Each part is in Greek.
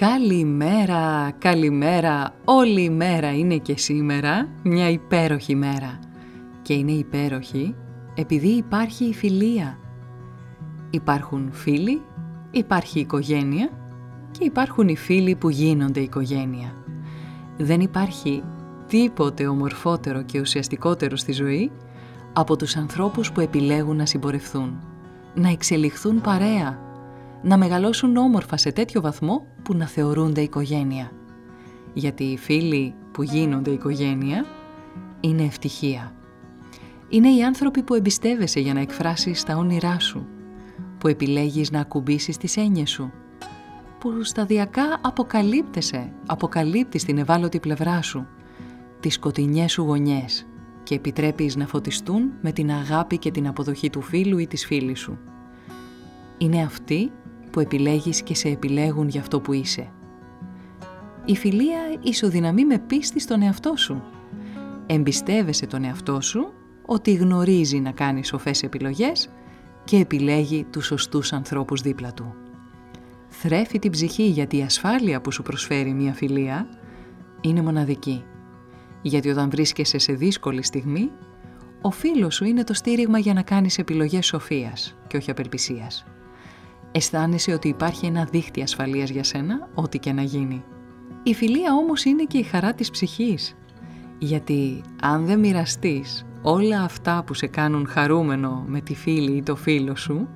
Καλημέρα, καλημέρα, όλη η μέρα είναι και σήμερα μια υπέροχη μέρα. Και είναι υπέροχη επειδή υπάρχει η φιλία. Υπάρχουν φίλοι, υπάρχει οικογένεια και υπάρχουν οι φίλοι που γίνονται οικογένεια. Δεν υπάρχει τίποτε ομορφότερο και ουσιαστικότερο στη ζωή από τους ανθρώπους που επιλέγουν να συμπορευθούν, να εξελιχθούν παρέα, να μεγαλώσουν όμορφα σε τέτοιο βαθμό που να θεωρούνται οικογένεια. Γιατί οι φίλοι που γίνονται οικογένεια είναι ευτυχία. Είναι οι άνθρωποι που εμπιστεύεσαι για να εκφράσεις τα όνειρά σου, που επιλέγεις να ακουμπήσεις τις έννοιες σου, που σταδιακά αποκαλύπτεις την ευάλωτη πλευρά σου, τις σκοτεινιές σου γωνιές και επιτρέπεις να φωτιστούν με την αγάπη και την αποδοχή του φίλου ή της φίλης σου. Είναι αυτοί που επιλέγεις και σε επιλέγουν για αυτό που είσαι. Η φιλία ισοδυναμεί με πίστη στον εαυτό σου. Εμπιστεύεσαι τον εαυτό σου ότι γνωρίζει να κάνει σοφές επιλογές και επιλέγει τους σωστούς ανθρώπους δίπλα του. Θρέφει την ψυχή, γιατί η ασφάλεια που σου προσφέρει μια φιλία είναι μοναδική. Γιατί όταν βρίσκεσαι σε δύσκολη στιγμή, ο φίλος σου είναι το στήριγμα για να κάνεις επιλογές σοφίας και όχι απελπισίας. Αισθάνεσαι ότι υπάρχει ένα δίχτυ ασφαλείας για σένα, ό,τι και να γίνει. Η φιλία όμως είναι και η χαρά της ψυχής. Γιατί αν δεν μοιραστείς όλα αυτά που σε κάνουν χαρούμενο με τη φίλη ή το φίλο σου,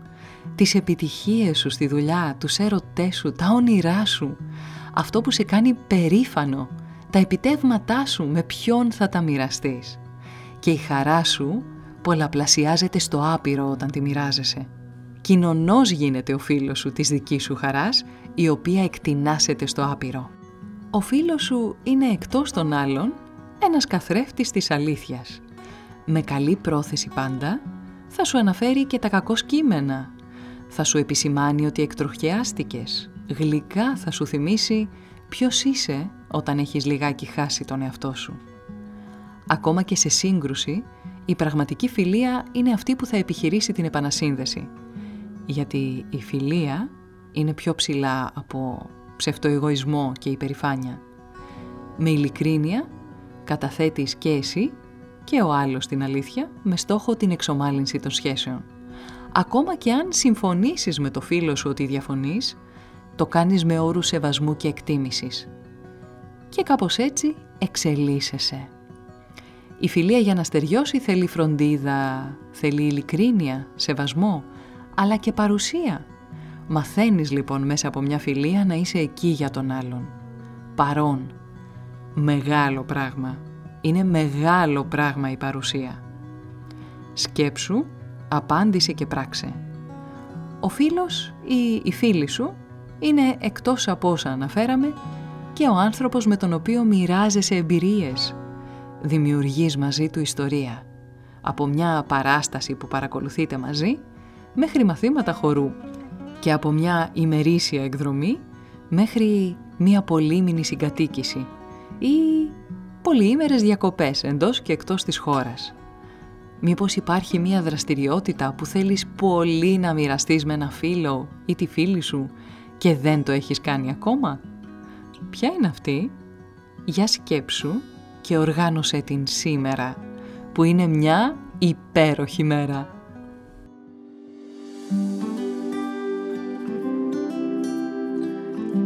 τις επιτυχίες σου στη δουλειά, τους έρωτές σου, τα όνειρά σου, αυτό που σε κάνει περήφανο, τα επιτεύγματά σου, με ποιον θα τα μοιραστείς? Και η χαρά σου πολλαπλασιάζεται στο άπειρο όταν τη μοιράζεσαι. Κοινωνός γίνεται ο φίλος σου της δικής σου χαράς, η οποία εκτινάσεται στο άπειρο. Ο φίλος σου είναι, εκτός των άλλων, ένας καθρέφτης της αλήθειας. Με καλή πρόθεση πάντα, θα σου αναφέρει και τα κακός κείμενα. Θα σου επισημάνει ότι εκτροχιάστηκες. Γλυκά θα σου θυμίσει ποιος είσαι όταν έχεις λιγάκι χάσει τον εαυτό σου. Ακόμα και σε σύγκρουση, η πραγματική φιλία είναι αυτή που θα επιχειρήσει την επανασύνδεση. Γιατί η φιλία είναι πιο ψηλά από ψευτοεγωισμό και υπερηφάνεια. Με ειλικρίνεια καταθέτεις και εσύ και ο άλλος την αλήθεια, με στόχο την εξομάλυνση των σχέσεων. Ακόμα και αν συμφωνήσεις με το φίλο σου ότι διαφωνείς, το κάνεις με όρους σεβασμού και εκτίμησης. Και κάπως έτσι εξελίσσεσαι. Η φιλία για να στεριώσει θέλει φροντίδα, θέλει ειλικρίνεια, σεβασμό, αλλά και παρουσία. Μαθαίνεις λοιπόν μέσα από μια φιλία να είσαι εκεί για τον άλλον. Παρόν. Μεγάλο πράγμα. Είναι μεγάλο πράγμα η παρουσία. Σκέψου, απάντησε και πράξε. Ο φίλος ή η φίλη σου είναι, εκτός από όσα αναφέραμε, και ο άνθρωπος με τον οποίο μοιράζεσαι εμπειρίες. Δημιουργείς μαζί του ιστορία. Από μια παράσταση που παρακολουθείτε μαζί, μέχρι μαθήματα χορού, και από μια ημερήσια εκδρομή μέχρι μια πολύμηνη συγκατοίκηση ή πολυήμερες διακοπές εντός και εκτός της χώρας. Μήπως υπάρχει μια δραστηριότητα που θέλεις πολύ να μοιραστείς με ένα φίλο ή τη φίλη σου και δεν το έχεις κάνει ακόμα? Ποια είναι αυτή? Για σκέψου και οργάνωσέ την σήμερα, που είναι μια υπέροχη μέρα.